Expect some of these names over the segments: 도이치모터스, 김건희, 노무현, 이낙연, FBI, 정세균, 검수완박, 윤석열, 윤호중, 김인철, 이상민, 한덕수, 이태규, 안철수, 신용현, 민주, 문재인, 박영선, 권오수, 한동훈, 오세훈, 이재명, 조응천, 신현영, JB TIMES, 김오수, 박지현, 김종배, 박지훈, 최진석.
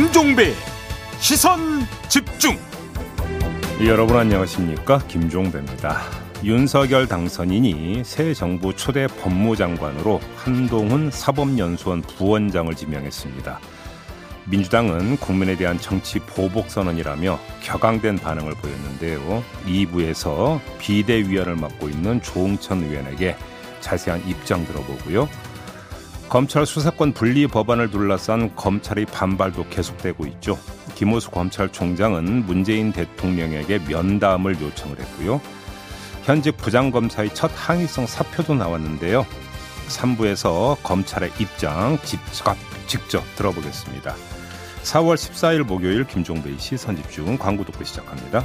김종배 시선 집중. 여러분 안녕하십니까? 김종배입니다. 윤석열 당선인이 새 정부 초대 법무장관으로 한동훈 사법연수원 부원장을 지명했습니다. 민주당은 국민에 대한 정치 보복 선언이라며 격앙된 반응을 보였는데요. 2부에서 비대위원을 맡고 있는 조응천 의원에게 자세한 입장 들어보고요. 검찰 수사권 분리 법안을 둘러싼 검찰의 반발도 계속되고 있죠. 김오수 검찰총장은 문재인 대통령에게 면담을 요청을 했고요. 현직 부장검사의 첫 항의성 사표도 나왔는데요. 3부에서 검찰의 입장 직접 들어보겠습니다. 4월 14일 목요일 김종배의 시선집중 광고 듣고 시작합니다.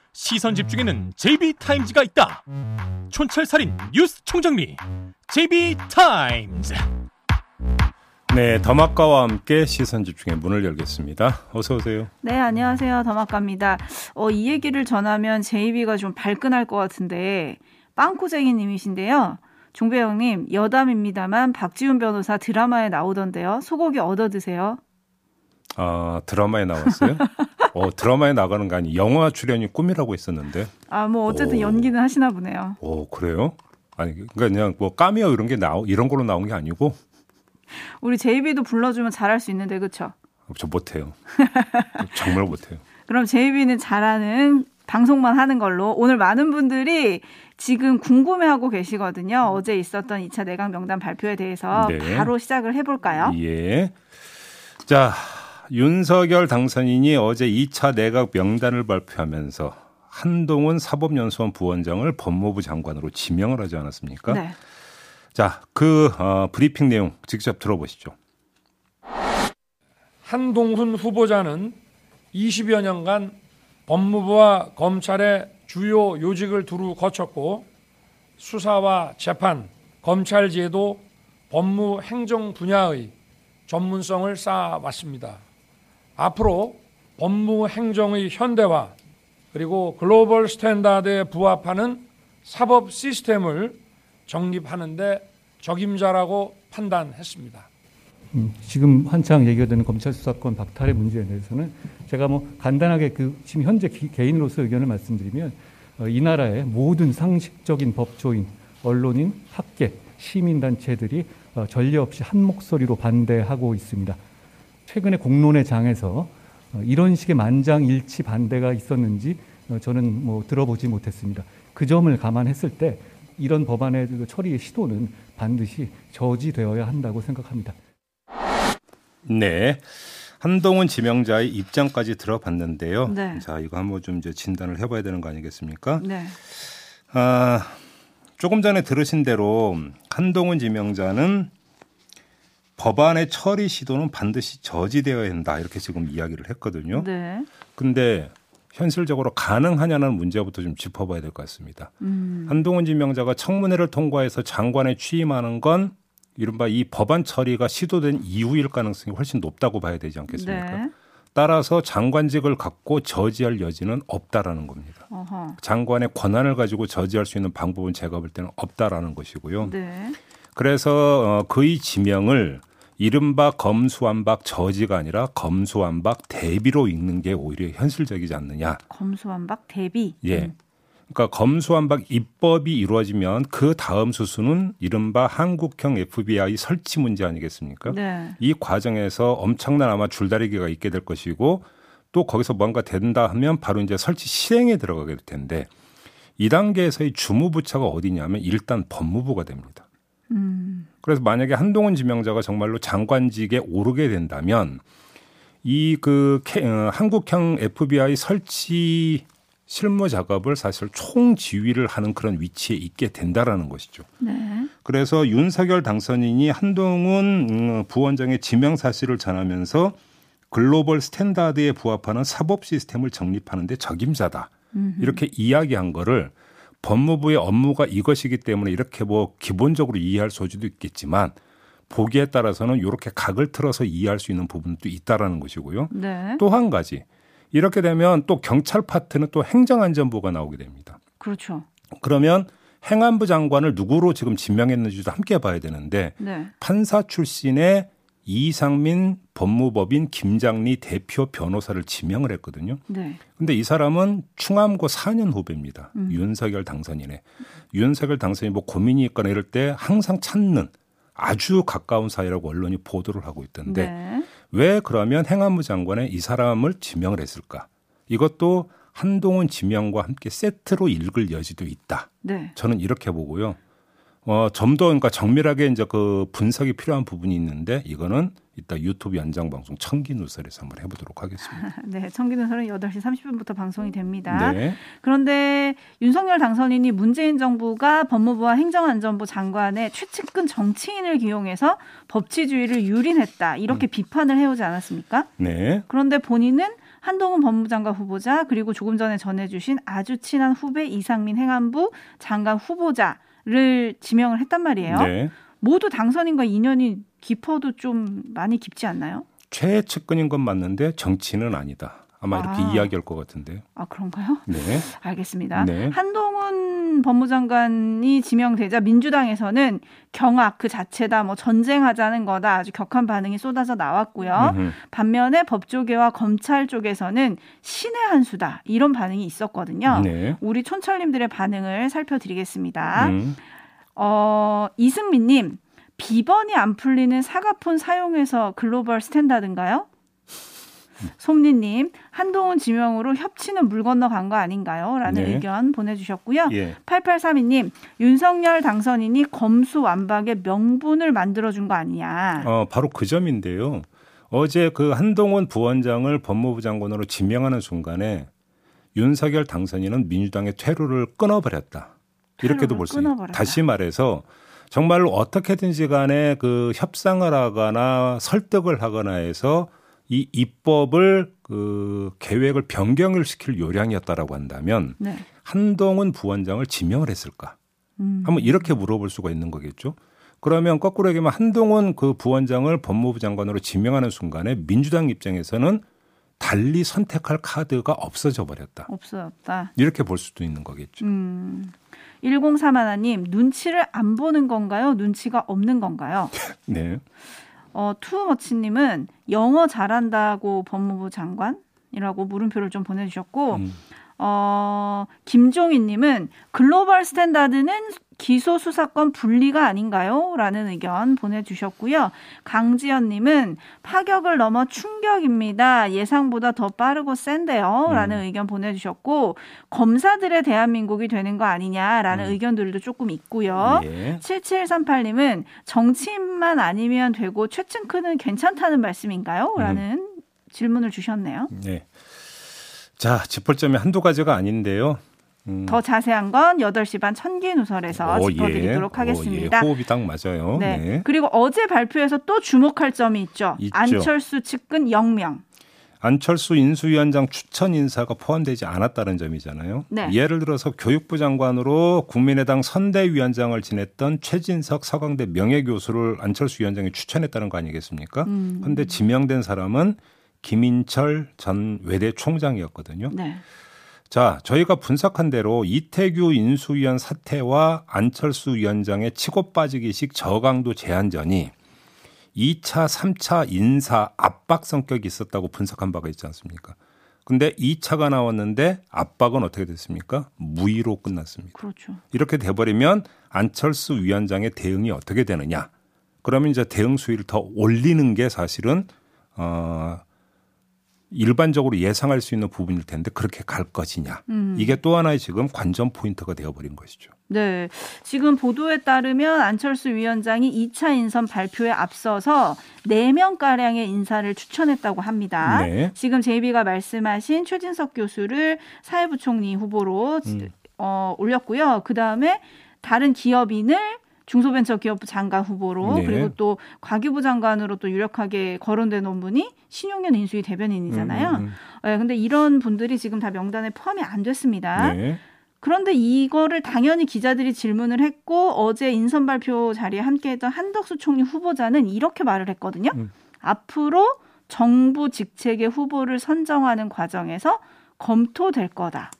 시선집중에는 JB 타임즈가 있다. 촌철살인 뉴스 총정리 JB 타임즈. 네, 더마카와 함께 시선집중의 문을 열겠습니다. 어서 오세요. 네, 안녕하세요. 더마카입니다. 이 얘기를 전하면 JB가 좀 발끈할 것 같은데 빵꾸쟁이님이신데요. 종배 형님, 여담입니다만 박지훈 변호사 드라마에 나오던데요. 소고기 얻어 드세요. 아, 드라마에 나왔어요? 드라마에 나가는 거 아니, 영화 출연이 꿈이라고 했었는데. 아, 뭐 어쨌든 오. 연기는 하시나 보네요. 오, 그래요? 아니, 그러니까 그냥 뭐 까미오 이런 게 이런 걸로 나온 게 아니고. 우리 JB도 불러주면 잘할 수 있는데, 그렇죠? 저 못해요. 정말 못해요. 그럼 JB는 잘하는 방송만 하는 걸로. 오늘 많은 분들이 지금 궁금해하고 계시거든요. 어제 있었던 2차 내각 명단 발표에 대해서 네. 바로 시작을 해볼까요? 예. 자, 윤석열 당선인이 어제 2차 내각 명단을 발표하면서 한동훈 사법연수원 부원장을 법무부 장관으로 지명을 하지 않았습니까? 네. 자, 그 브리핑 내용 직접 들어보시죠. 한동훈 후보자는 20여 년간 법무부와 검찰의 주요 요직을 두루 거쳤고 수사와 재판, 검찰 제도, 법무 행정 분야의 전문성을 쌓아왔습니다. 앞으로 법무 행정의 현대화 그리고 글로벌 스탠다드에 부합하는 사법 시스템을 정립하는 데 적임자라고 판단했습니다. 지금 한창 얘기가 되는 검찰 수사권 박탈의 문제에 대해서는 제가 뭐 간단하게 지금 현재 개인으로서 의견을 말씀드리면 이 나라의 모든 상식적인 법조인, 언론인, 학계, 시민단체들이 전례 없이 한 목소리로 반대하고 있습니다. 최근에 공론의 장에서 이런 식의 만장일치 반대가 있었는지 저는 뭐 들어보지 못했습니다. 그 점을 감안했을 때 이런 법안의 처리의 시도는 반드시 저지되어야 한다고 생각합니다. 네, 한동훈 지명자의 입장까지 들어봤는데요. 네. 자, 이거 한번 좀 이제 진단을 해봐야 되는 거 아니겠습니까? 네. 조금 전에 들으신 대로 한동훈 지명자는 법안의 처리 시도는 반드시 저지되어야 한다 이렇게 지금 이야기를 했거든요. 네. 근데 현실적으로 가능하냐는 문제부터 좀 짚어봐야 될 것 같습니다. 한동훈 지명자가 청문회를 통과해서 장관에 취임하는 건 이른바 이 법안 처리가 시도된 이후일 가능성이 훨씬 높다고 봐야 되지 않겠습니까? 네. 따라서 장관직을 갖고 저지할 여지는 없다라는 겁니다. 어허. 장관의 권한을 가지고 저지할 수 있는 방법은 제가 볼 때는 없다라는 것이고요. 네. 그래서 그의 지명을 이른바 검수완박 저지가 아니라 검수완박 대비로 읽는 게 오히려 현실적이지 않느냐. 검수완박 대비? 예. 그러니까 검수완박 입법이 이루어지면 그 다음 수순은 이른바 한국형 FBI 설치 문제 아니겠습니까? 네. 이 과정에서 엄청난 아마 줄다리기가 있게 될 것이고 또 거기서 뭔가 된다 하면 바로 이제 설치 실행에 들어가게 될 텐데 이 단계에서의 주무부처가 어디냐면 일단 법무부가 됩니다. 그래서 만약에 한동훈 지명자가 정말로 장관직에 오르게 된다면 이 한국형 FBI 설치 실무 작업을 사실 총지휘를 하는 그런 위치에 있게 된다라는 것이죠. 네. 그래서 윤석열 당선인이 한동훈 부원장의 지명 사실을 전하면서 글로벌 스탠다드에 부합하는 사법 시스템을 정립하는 데 적임자다. 이렇게 이야기한 거를 법무부의 업무가 이것이기 때문에 이렇게 뭐 기본적으로 이해할 소지도 있겠지만 보기에 따라서는 이렇게 각을 틀어서 이해할 수 있는 부분도 있다라는 것이고요. 네. 또 한 가지. 이렇게 되면 또 경찰 파트는 또 행정안전부가 나오게 됩니다. 그렇죠. 그러면 행안부 장관을 누구로 지금 지명했는지도 함께 봐야 되는데 네. 판사 출신의 이상민 법무법인 김장리 대표 변호사를 지명을 했거든요. 그런데 네. 이 사람은 충암고 4년 후배입니다. 윤석열 당선인의. 윤석열 당선인이 뭐 고민이 있거나 이럴 때 항상 찾는 아주 가까운 사이라고 언론이 보도를 하고 있던데 네. 왜 그러면 행안부 장관에 이 사람을 지명을 했을까? 이것도 한동훈 지명과 함께 세트로 읽을 여지도 있다. 네. 저는 이렇게 보고요. 좀 더 그러니까 정밀하게 이제 그 분석이 필요한 부분이 있는데 이거는 이따 유튜브 연장 방송 청기누설에서 한번 해보도록 하겠습니다. 네, 청기누설은 8시 30분부터 방송이 됩니다. 네. 그런데 윤석열 당선인이 문재인 정부가 법무부와 행정안전부 장관의 최측근 정치인을 기용해서 법치주의를 유린했다 이렇게 비판을 해오지 않았습니까? 네. 그런데 본인은 한동훈 법무장관 후보자 그리고 조금 전에 전해주신 아주 친한 후배 이상민 행안부 장관 후보자를 지명을 했단 말이에요. 네. 모두 당선인과 인연이 깊어도 좀 많이 깊지 않나요? 최측근인 건 맞는데 정치인은 아니다. 아마 이렇게 이야기할 것 같은데요. 아, 그런가요? 네. 알겠습니다. 네. 한동훈 법무장관이 지명되자 민주당에서는 경악 그 자체다, 뭐 전쟁하자는 거다 아주 격한 반응이 쏟아져 나왔고요. 반면에 법조계와 검찰 쪽에서는 신의 한 수다 이런 반응이 있었거든요. 네. 우리 촌철님들의 반응을 살펴드리겠습니다. 이승민님. 비번이 안 풀리는 사과폰 사용해서 글로벌 스탠다드인가요? 솜니님, 한동훈 지명으로 협치는 물 건너간 거 아닌가요? 라는 네. 의견 보내주셨고요. 예. 8832님, 윤석열 당선인이 검수완박의 명분을 만들어준 거 아니냐. 바로 그 점인데요. 어제 그 한동훈 부원장을 법무부 장관으로 지명하는 순간에 윤석열 당선인은 민주당의 퇴로를 끊어버렸다. 이렇게도 볼 수 있습니다. 다시 말해서 정말로 어떻게든지 간에 그 협상을 하거나 설득을 하거나 해서 이 입법을 그 계획을 변경을 시킬 요량이었다라고 한다면 네. 한동훈 부원장을 지명을 했을까? 한번 이렇게 물어볼 수가 있는 거겠죠. 그러면 거꾸로 얘기하면 한동훈 그 부원장을 법무부 장관으로 지명하는 순간에 민주당 입장에서는 달리 선택할 카드가 없어져 버렸다. 없어졌다. 이렇게 볼 수도 있는 거겠죠. 1031님, 눈치를 안 보는 건가요? 눈치가 없는 건가요? 네. 투머치님은 영어 잘한다고 법무부 장관이라고 물음표를 좀 보내주셨고 김종인님은 글로벌 스탠다드는 기소수사권 분리가 아닌가요? 라는 의견 보내주셨고요. 강지연님은 파격을 넘어 충격입니다. 예상보다 더 빠르고 센데요. 라는 의견 보내주셨고 검사들의 대한민국이 되는 거 아니냐라는 의견들도 조금 있고요. 예. 7738님은 정치인만 아니면 되고 최측근은 괜찮다는 말씀인가요? 라는 질문을 주셨네요. 네. 자, 짚볼점이 한두 가지가 아닌데요. 더 자세한 건 8시 반 천기누설에서 짚어드리도록 하겠습니다. 예. 호흡이 딱 맞아요. 네. 네. 그리고 어제 발표에서 또 주목할 점이 있죠. 안철수 측근 0명. 안철수 인수위원장 추천 인사가 포함되지 않았다는 점이잖아요. 네. 예를 들어서 교육부 장관으로 국민의당 선대위원장을 지냈던 최진석 서강대 명예교수를 안철수 위원장이 추천했다는 거 아니겠습니까? 그런데 지명된 사람은 김인철 전 외대 총장이었거든요. 네. 자, 저희가 분석한 대로 이태규 인수위원 사태와 안철수 위원장의 치고 빠지기식 저강도 제안전이 2차, 3차 인사 압박 성격이 있었다고 분석한 바가 있지 않습니까? 근데 2차가 나왔는데 압박은 어떻게 됐습니까? 무의로 끝났습니다. 그렇죠. 이렇게 돼버리면 안철수 위원장의 대응이 어떻게 되느냐? 그러면 이제 대응 수위를 더 올리는 게 사실은 일반적으로 예상할 수 있는 부분일 텐데 그렇게 갈 것이냐. 이게 또 하나의 지금 관전 포인트가 되어버린 것이죠. 네. 지금 보도에 따르면 안철수 위원장이 2차 인선 발표에 앞서서 4명가량의 인사를 추천했다고 합니다. 네. 지금 JB가 말씀하신 최진석 교수를 사회부총리 후보로 올렸고요. 그다음에 다른 기업인을 중소벤처기업부 장관 후보로 네. 그리고 또 과기부 장관으로 또 유력하게 거론된 분이 신용현 인수위 대변인이잖아요. 네, 근데 이런 분들이 지금 다 명단에 포함이 안 됐습니다. 네. 그런데 이거를 당연히 기자들이 질문을 했고 어제 인선 발표 자리에 함께했던 한덕수 총리 후보자는 이렇게 말을 했거든요. 앞으로 정부 직책의 후보를 선정하는 과정에서 검토될 거다.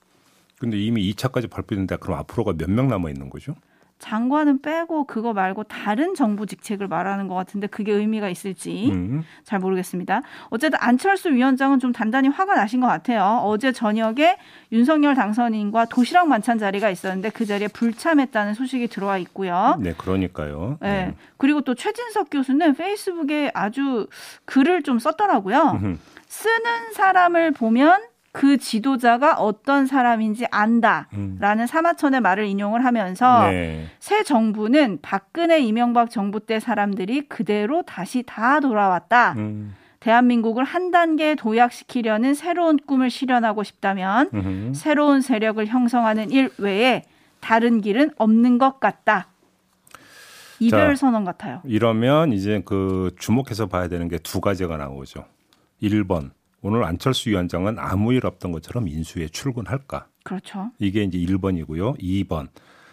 근데 이미 2차까지 발표된다. 그럼 앞으로가 몇 명 남아 있는 거죠? 장관은 빼고 그거 말고 다른 정부 직책을 말하는 것 같은데 그게 의미가 있을지 잘 모르겠습니다. 어쨌든 안철수 위원장은 좀 단단히 화가 나신 것 같아요. 어제 저녁에 윤석열 당선인과 도시락 만찬 자리가 있었는데 그 자리에 불참했다는 소식이 들어와 있고요. 네, 그러니까요. 네. 그리고 또 최진석 교수는 페이스북에 아주 글을 좀 썼더라고요. 쓰는 사람을 보면 그 지도자가 어떤 사람인지 안다라는 사마천의 말을 인용을 하면서 네. 새 정부는 박근혜 이명박 정부 때 사람들이 그대로 다시 다 돌아왔다. 대한민국을 한 단계 도약시키려는 새로운 꿈을 실현하고 싶다면 새로운 세력을 형성하는 일 외에 다른 길은 없는 것 같다. 이별 선언 같아요. 이러면 이제 그 주목해서 봐야 되는 게 두 가지가 나오죠. 1번. 오늘 안철수 위원장은 아무 일 없던 것처럼 인수위에 출근할까? 그렇죠. 이게 이제 1번이고요. 2번.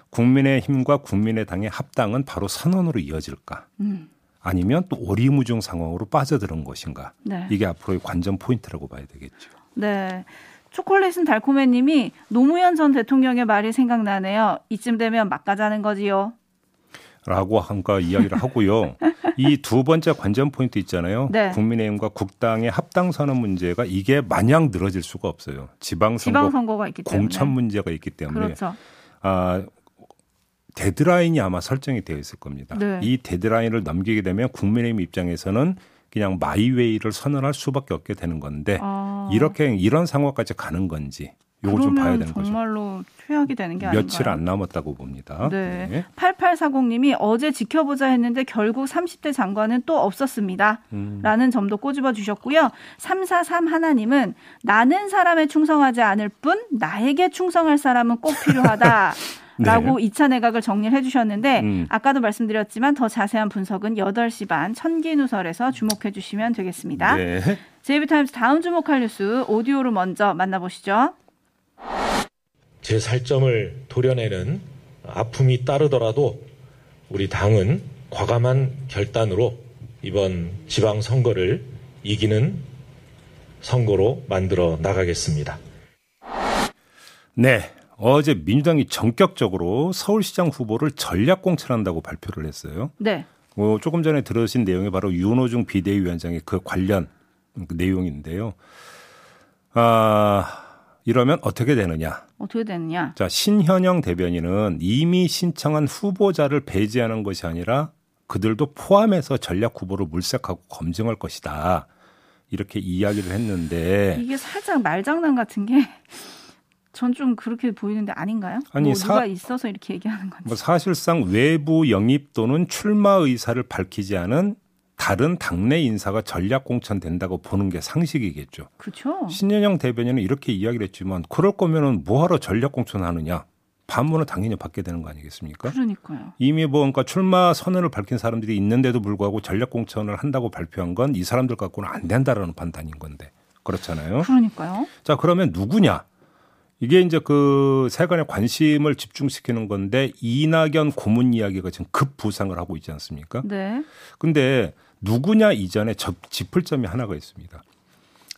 국민의힘과 국민의당의 합당은 바로 선언으로 이어질까? 아니면 또 오리무중 상황으로 빠져드는 것인가? 네. 이게 앞으로의 관전 포인트라고 봐야 되겠죠. 네. 초콜릿은 달콤해 님이 노무현 전 대통령의 말이 생각나네요. 이쯤 되면 막 가자는 거지요. 라고 한가 이야기를 하고요. 이 두 번째 관전 포인트 있잖아요. 네. 국민의힘과 국당의 합당 선언 문제가 이게 마냥 늘어질 수가 없어요. 지방선거가 있기 때문에. 공천 문제가 있기 때문에. 그렇죠. 아, 데드라인이 아마 설정이 되어 있을 겁니다. 네. 이 데드라인을 넘기게 되면 국민의힘 입장에서는 그냥 마이웨이를 선언할 수밖에 없게 되는 건데 이렇게 이런 상황까지 가는 건지. 요거 좀 봐야 되는 거죠. 정말로 최악이 되는 게 아닌가요? 며칠 안 남았다고 봅니다. 네. 네. 8840님이 어제 지켜보자 했는데 결국 30대 장관은 또 없었습니다. 라는 점도 꼬집어 주셨고요. 343 하나님은 나는 사람에 충성하지 않을 뿐 나에게 충성할 사람은 꼭 필요하다. 라고 네. 2차 내각을 정리를 해주셨는데 아까도 말씀드렸지만 더 자세한 분석은 8시 반 천기누설에서 주목해 주시면 되겠습니다. 네. JB 타임스 다음 주목할 뉴스 오디오로 먼저 만나보시죠. 제 살점을 도려내는 아픔이 따르더라도 우리 당은 과감한 결단으로 이번 지방선거를 이기는 선거로 만들어 나가겠습니다. 네, 어제 민주당이 전격적으로 서울시장 후보를 전략공천한다고 발표를 했어요. 네. 조금 전에 들으신 내용이 바로 윤호중 비대위원장의 그 관련 내용인데요. 이러면 어떻게 되느냐? 자, 신현영 대변인은 이미 신청한 후보자를 배제하는 것이 아니라 그들도 포함해서 전략 후보를 물색하고 검증할 것이다. 이렇게 이야기를 했는데 이게 살짝 말장난 같은 게 전 좀 그렇게 보이는데 아닌가요? 아니, 누가 있어서 이렇게 얘기하는 건지. 사실상 외부 영입 또는 출마 의사를 밝히지 않은 다른 당내 인사가 전략 공천된다고 보는 게 상식이겠죠. 그렇죠. 신현영 대변인은 이렇게 이야기를 했지만 그럴 거면은 뭐하러 전략 공천하느냐. 반문을 당연히 받게 되는 거 아니겠습니까? 그러니까요. 이미 뭔가 출마 선언을 밝힌 사람들이 있는데도 불구하고 전략 공천을 한다고 발표한 건 이 사람들 갖고는 안 된다라는 판단인 건데. 그렇잖아요. 그러니까요. 자, 그러면 누구냐? 이게 이제 그 세간의 관심을 집중시키는 건데 이낙연 고문 이야기가 지금 급부상을 하고 있지 않습니까? 네. 근데 누구냐 이전에 짚을 점이 하나가 있습니다.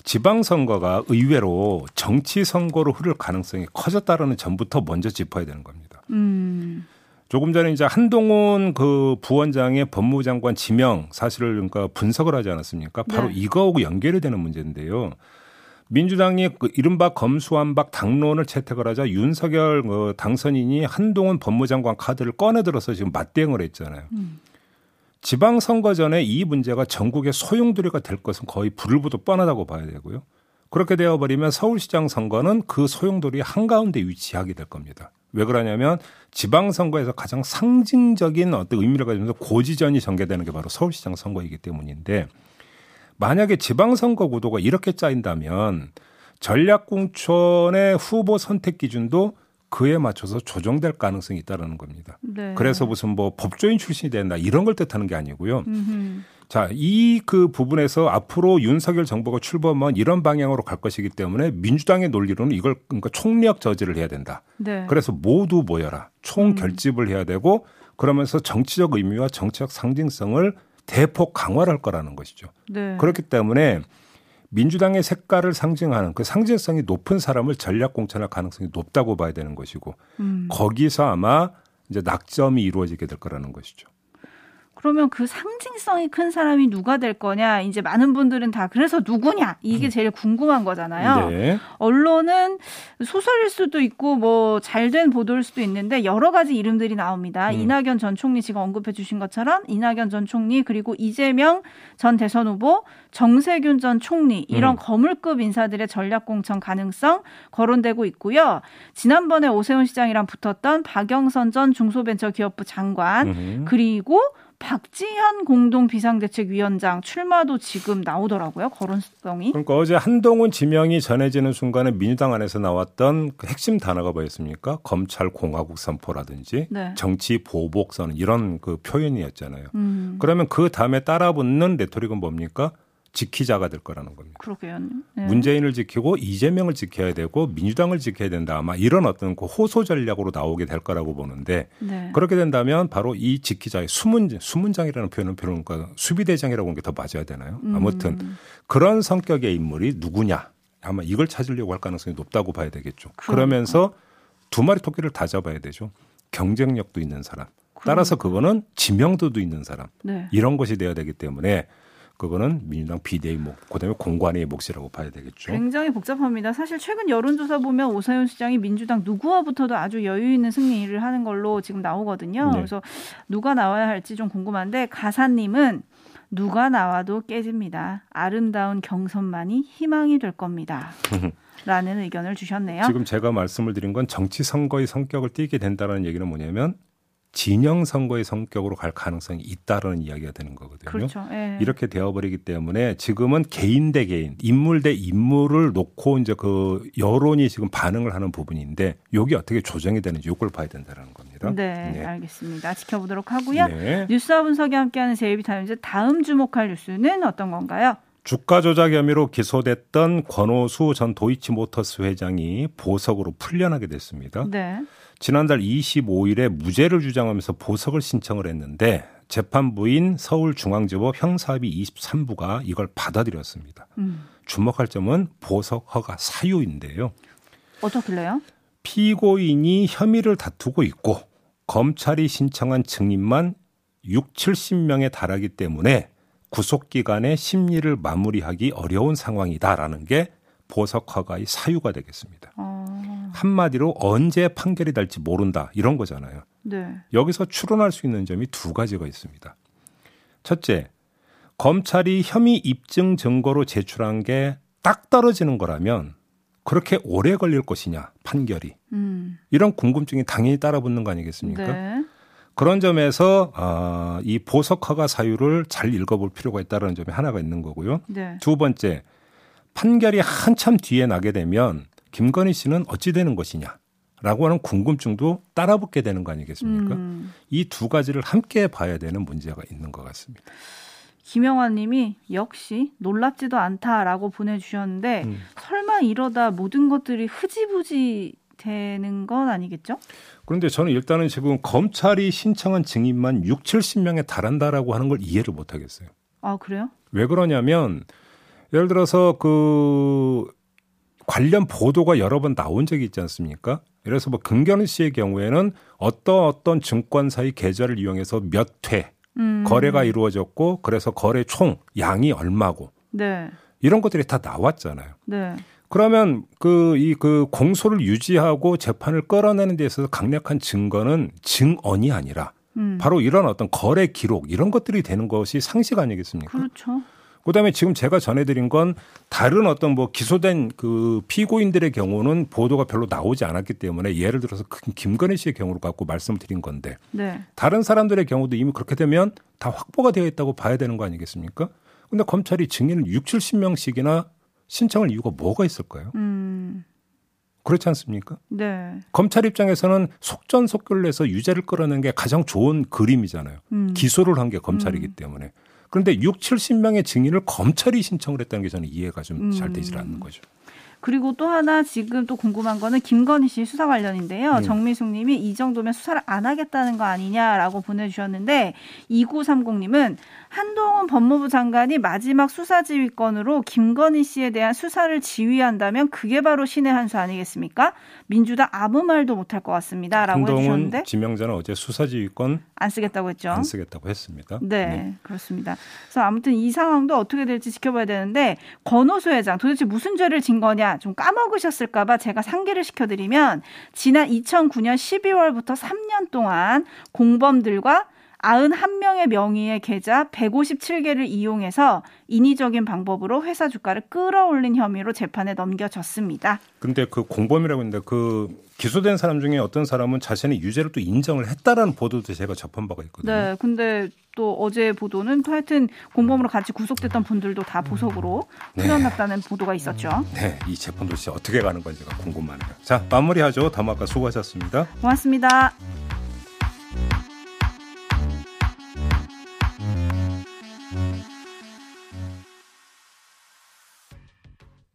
지방선거가 의외로 정치 선거로 흐를 가능성이 커졌다라는 점부터 먼저 짚어야 되는 겁니다. 조금 전에 이제 한동훈 그 부원장의 법무장관 지명 사실을 그러니까 분석을 하지 않았습니까? 바로 네. 이거하고 연결이 되는 문제인데요. 민주당이 그 이른바 검수완박 당론을 채택을 하자 윤석열 당선인이 한동훈 법무장관 카드를 꺼내들어서 지금 맞대응을 했잖아요. 지방선거 전에 이 문제가 전국의 소용돌이가 될 것은 거의 불보도 뻔하다고 봐야 되고요. 그렇게 되어버리면 서울시장 선거는 그 소용돌이 한가운데 위치하게 될 겁니다. 왜 그러냐면 지방선거에서 가장 상징적인 어떤 의미를 가지면서 고지전이 전개되는 게 바로 서울시장 선거이기 때문인데 만약에 지방선거 구도가 이렇게 짜인다면 전략공천의 후보 선택 기준도 그에 맞춰서 조정될 가능성이 있다는 겁니다. 네. 그래서 무슨 뭐 법조인 출신이 된다 이런 걸 뜻하는 게 아니고요. 자, 이 그 부분에서 앞으로 윤석열 정부가 출범한 이런 방향으로 갈 것이기 때문에 민주당의 논리로는 이걸 그러니까 총력 저지를 해야 된다. 네. 그래서 모두 모여라. 총결집을 해야 되고 그러면서 정치적 의미와 정치적 상징성을 대폭 강화를 할 거라는 것이죠. 네. 그렇기 때문에 민주당의 색깔을 상징하는 그 상징성이 높은 사람을 전략공천할 가능성이 높다고 봐야 되는 것이고 거기서 아마 이제 낙점이 이루어지게 될 거라는 것이죠. 그러면 그 상징성이 큰 사람이 누가 될 거냐. 이제 많은 분들은 다 그래서 누구냐. 이게 제일 궁금한 거잖아요. 네. 언론은 소설일 수도 있고 뭐 잘된 보도일 수도 있는데 여러 가지 이름들이 나옵니다. 이낙연 전 총리 지금 언급해 주신 것처럼 이낙연 전 총리 그리고 이재명 전 대선 후보 정세균 전 총리 이런 거물급 인사들의 전략공천 가능성 거론되고 있고요. 지난번에 오세훈 시장이랑 붙었던 박영선 전 중소벤처기업부 장관 그리고 박지현 공동비상대책위원장 출마도 지금 나오더라고요. 거론성이. 그러니까 어제 한동훈 지명이 전해지는 순간에 민주당 안에서 나왔던 그 핵심 단어가 뭐였습니까? 검찰공화국 선포라든지 네. 정치보복선 이런 그 표현이었잖아요. 그러면 그 다음에 따라붙는 레토릭은 뭡니까? 지키자가 될 거라는 겁니다. 그러게요. 네. 문재인을 지키고 이재명을 지켜야 되고 민주당을 지켜야 된다. 아마 이런 어떤 그 호소 전략으로 나오게 될 거라고 보는데 네. 그렇게 된다면 바로 이 지키자의 수문장이라는 표현은 별로 수비대장이라고 하는 게 더 맞아야 되나요? 아무튼 그런 성격의 인물이 누구냐. 아마 이걸 찾으려고 할 가능성이 높다고 봐야 되겠죠. 그러니까. 그러면서 두 마리 토끼를 다 잡아야 되죠. 경쟁력도 있는 사람. 따라서 그거는 지명도도 있는 사람. 네. 이런 것이 돼야 되기 때문에 그거는 민주당 비대위 목, 그다음에 공관위의 몫이라고 봐야 되겠죠. 굉장히 복잡합니다. 사실 최근 여론조사 보면 오세훈 시장이 민주당 누구와부터도 아주 여유 있는 승리를 하는 걸로 지금 나오거든요. 네. 그래서 누가 나와야 할지 좀 궁금한데 가사님은 누가 나와도 깨집니다. 아름다운 경선만이 희망이 될 겁니다. 라는 의견을 주셨네요. 지금 제가 말씀을 드린 건 정치 선거의 성격을 띠게 된다는 얘기는 뭐냐면 진영 선거의 성격으로 갈 가능성이 있다라는 이야기가 되는 거거든요. 그렇죠. 예. 이렇게 되어버리기 때문에 지금은 개인 대 개인, 인물 대 인물을 놓고 이제 그 여론이 지금 반응을 하는 부분인데 이게 어떻게 조정이 되는지 이걸 봐야 된다는 겁니다. 네, 네. 알겠습니다. 지켜보도록 하고요. 네. 뉴스와 분석이 함께하는 JB 타임즈 다음 주목할 뉴스는 어떤 건가요? 주가 조작 혐의로 기소됐던 권오수 전 도이치모터스 회장이 보석으로 풀려나게 됐습니다. 네. 지난달 25일에 무죄를 주장하면서 보석을 신청을 했는데 재판부인 서울중앙지법 형사합의 23부가 이걸 받아들였습니다. 주목할 점은 보석 허가 사유인데요. 어떻길래요? 피고인이 혐의를 다투고 있고 검찰이 신청한 증인만 6, 70명에 달하기 때문에 구속기간에 심리를 마무리하기 어려운 상황이다라는 게 보석 허가의 사유가 되겠습니다. 한마디로 언제 판결이 날지 모른다 이런 거잖아요. 네. 여기서 추론할 수 있는 점이 두 가지가 있습니다. 첫째, 검찰이 혐의 입증 증거로 제출한 게 딱 떨어지는 거라면 그렇게 오래 걸릴 것이냐 판결이. 이런 궁금증이 당연히 따라붙는 거 아니겠습니까? 네. 그런 점에서 이 보석 허가 사유를 잘 읽어볼 필요가 있다는 점이 하나가 있는 거고요. 네. 두 번째, 판결이 한참 뒤에 나게 되면 김건희 씨는 어찌 되는 것이냐라고 하는 궁금증도 따라붙게 되는 거 아니겠습니까? 이 두 가지를 함께 봐야 되는 문제가 있는 것 같습니다. 김영환 님이 역시 놀랍지도 않다라고 보내주셨는데 설마 이러다 모든 것들이 흐지부지 되는 건 아니겠죠? 그런데 저는 일단은 지금 검찰이 신청한 증인만 6, 70명에 달한다라고 하는 걸 이해를 못하겠어요. 아, 그래요? 왜 그러냐면 예를 들어서 그 관련 보도가 여러 번 나온 적이 있지 않습니까? 그래서 뭐 김건희 씨의 경우에는 어떤 증권사의 계좌를 이용해서 몇 회 거래가 이루어졌고 그래서 거래 총 양이 얼마고 네. 이런 것들이 다 나왔잖아요. 네. 그러면 그 공소를 유지하고 재판을 끌어내는 데 있어서 강력한 증거는 증언이 아니라 바로 이런 어떤 거래 기록 이런 것들이 되는 것이 상식 아니겠습니까? 그렇죠. 그다음에 지금 제가 전해드린 건 다른 어떤 뭐 기소된 그 피고인들의 경우는 보도가 별로 나오지 않았기 때문에 예를 들어서 김건희 씨의 경우를 갖고 말씀드린 건데 네. 다른 사람들의 경우도 이미 그렇게 되면 다 확보가 되어 있다고 봐야 되는 거 아니겠습니까? 그런데 검찰이 증인을 6, 70명씩이나 신청할 이유가 뭐가 있을까요? 그렇지 않습니까? 네. 검찰 입장에서는 속전속결을 해서 유죄를 끌어낸 게 가장 좋은 그림이잖아요. 기소를 한 게 검찰이기 때문에. 그런데 6, 70명의 증인을 검찰이 신청을 했다는 게 저는 이해가 좀 잘 되질 않는 거죠. 그리고 또 하나 지금 또 궁금한 거는 김건희 씨 수사 관련인데요. 정미숙 님이 이 정도면 수사를 안 하겠다는 거 아니냐라고 보내주셨는데 2930님은 한동훈 법무부 장관이 마지막 수사지휘권으로 김건희 씨에 대한 수사를 지휘한다면 그게 바로 신의 한 수 아니겠습니까? 민주당 아무 말도 못할 것 같습니다. 라고 해주셨는데. 한동훈 지명자는 어제 수사지휘권 안 쓰겠다고 했죠. 안 쓰겠다고 했습니다. 네, 네. 그렇습니다. 그래서 아무튼 이 상황도 어떻게 될지 지켜봐야 되는데 권오수 회장 도대체 무슨 죄를 진 거냐. 좀 까먹으셨을까 봐 제가 상기를 시켜드리면 지난 2009년 12월부터 3년 동안 공범들과 91명의 명의의 계좌 157개를 이용해서 인위적인 방법으로 회사 주가를 끌어올린 혐의로 재판에 넘겨졌습니다. 그런데 그 공범이라고 했는데 그 기소된 사람 중에 어떤 사람은 자신의 유죄를 또 인정을 했다라는 보도도 제가 접한 바가 있거든요. 네, 근데 또 어제 보도는 하여튼 공범으로 같이 구속됐던 분들도 다 보석으로 풀려났다는 보도가 있었죠. 네, 이 재판도 진짜 어떻게 가는 건지가 궁금하네요. 자, 마무리하죠. 담화가 수고하셨습니다. 고맙습니다.